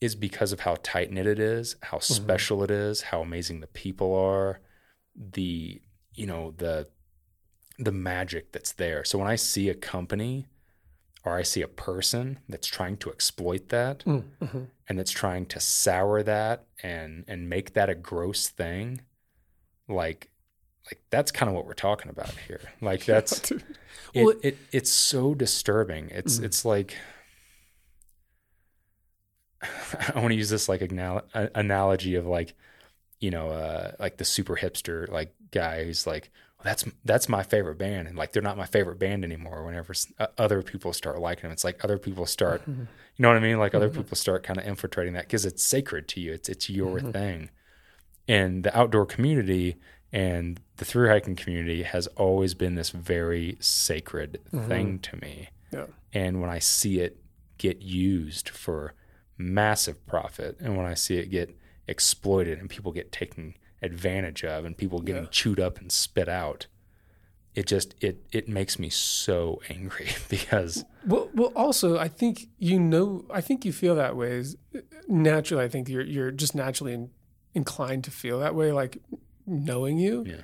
is because of how tight-knit it is, how special it is, how amazing the people are, the, you know, the magic that's there. So when I see a company or I see a person that's trying to exploit that and that's trying to sour that and make that a gross thing, like that's kind of what we're talking about here. Like that's it's so disturbing. It's it's like, I want to use this like analogy of like, you know, like the super hipster like guy who's like, that's my favorite band, and like they're not my favorite band anymore whenever other people start liking them. It's like other people start, you know what I mean, like other people start kind of infiltrating that because it's sacred to you. It's your thing. And the outdoor community and the thru hiking community has always been this very sacred thing to me. Yeah. And when I see it get used for massive profit, and when I see it get exploited and people get taken advantage of and people getting chewed up and spit out, it just it makes me so angry because well also I think, you know, I think you feel that way naturally. I think you're just naturally inclined to feel that way, like knowing you. Yeah.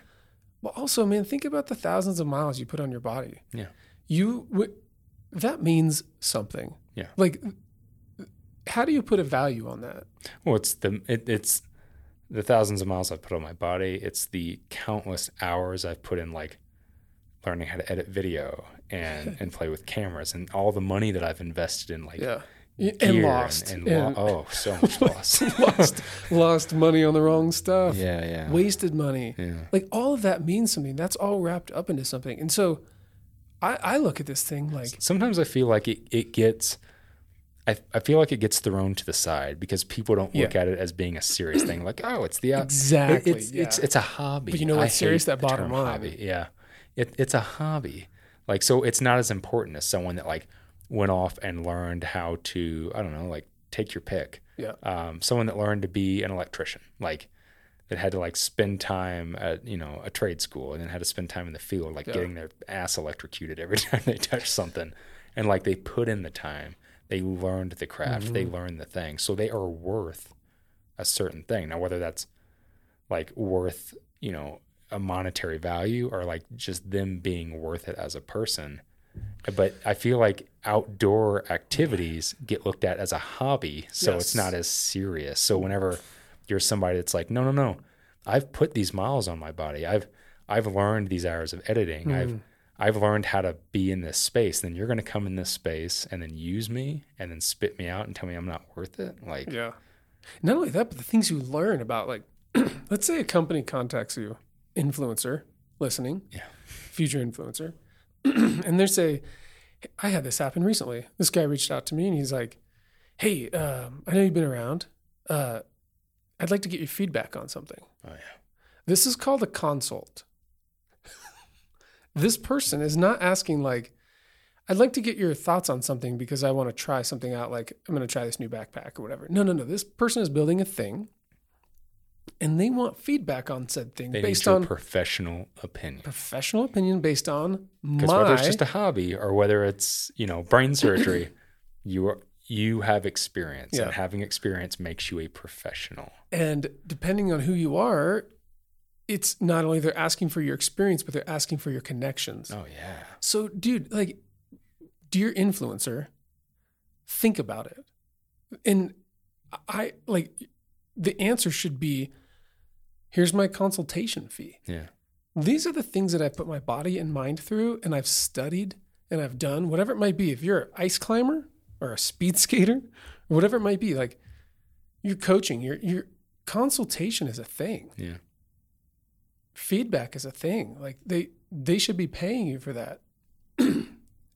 But also, man, think about the thousands of miles you put on your body. Yeah. That means something. Yeah. Like, how do you put a value on that? Well, it's the thousands of miles I've put on my body. It's the countless hours I've put in, like learning how to edit video and play with cameras, and all the money that I've invested in, like gear and lost, and so much lost, lost money on the wrong stuff. Yeah, yeah. Wasted money. Yeah. Like all of that means something. That's all wrapped up into something. And so, I look at this thing like sometimes I feel like it gets. I feel like it gets thrown to the side because people don't look at it as being a serious thing. Like, oh, it's the exactly. It's a hobby. But you know what's serious? That bottom line. Hobby. Yeah, it's a hobby. Like, so it's not as important as someone that like went off and learned how to, I don't know, like take your pick. Yeah. Someone that learned to be an electrician, like that had to like spend time at, you know, a trade school and then had to spend time in the field, like getting their ass electrocuted every time they touch something, and like they put in the time. They learned the craft. They learned the thing. So they are worth a certain thing. Now, whether that's like worth, you know, a monetary value or like just them being worth it as a person. But I feel like outdoor activities get looked at as a hobby. So it's not as serious. So whenever you're somebody that's like, no, I've put these miles on my body. I've learned these hours of editing. I've learned how to be in this space. Then you're going to come in this space and then use me and then spit me out and tell me I'm not worth it. Like, yeah. Not only that, but the things you learn about, like, let's say a company contacts you, influencer listening, future influencer, and they say, hey, I had this happen recently. This guy reached out to me and he's like, hey, I know you've been around. I'd like to get your feedback on something. Oh, yeah. This is called a consult. This person is not asking like, I'd like to get your thoughts on something because I want to try something out. Like, I'm going to try this new backpack or whatever. No. This person is building a thing and they want feedback on said thing based on professional opinion. Professional opinion based on my... Because whether it's just a hobby or whether it's, you know, brain surgery, you have experience. Yeah. And having experience makes you a professional. And depending on who you are... It's not only they're asking for your experience, but they're asking for your connections. Oh, yeah. So, dude, like, dear influencer, think about it. And I, like, the answer should be, here's my consultation fee. Yeah. These are the things that I put my body and mind through, and I've studied, and I've done, whatever it might be. If you're an ice climber or a speed skater, or whatever it might be, like, you're coaching, your consultation is a thing. Yeah. Feedback is a thing. Like they should be paying you for that.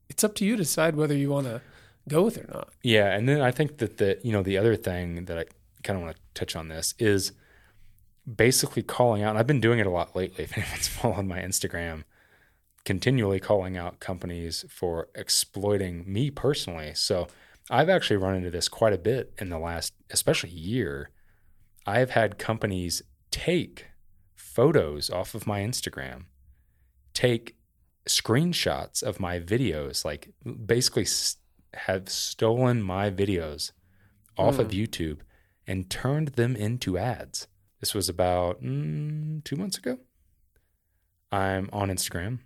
It's up to you to decide whether you want to go with it or not. Yeah. And then I think that the other thing that I kind of want to touch on this is basically calling out, and I've been doing it a lot lately, if anyone's followed my Instagram, continually calling out companies for exploiting me personally. So I've actually run into this quite a bit in the last, especially year. I've had companies take photos off of my Instagram, take screenshots of my videos, like basically have stolen my videos off of YouTube and turned them into ads. This was about 2 months ago. I'm on Instagram.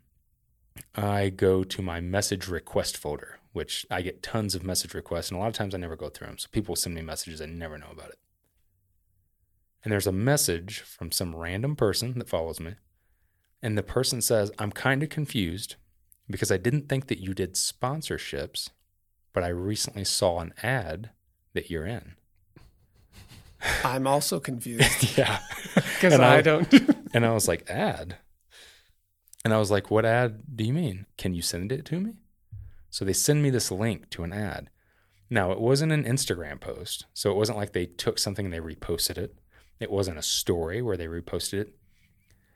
I go to my message request folder, which I get tons of message requests, and a lot of times I never go through them. So people send me messages, I never know about it. And there's a message from some random person that follows me, and the person says, I'm kind of confused because I didn't think that you did sponsorships, but I recently saw an ad that you're in. I'm also confused. Yeah. Because I don't. And I was like, ad? And I was like, what ad do you mean? Can you send it to me? So they send me this link to an ad. Now, it wasn't an Instagram post, so it wasn't like they took something and they reposted it. It wasn't a story where they reposted it.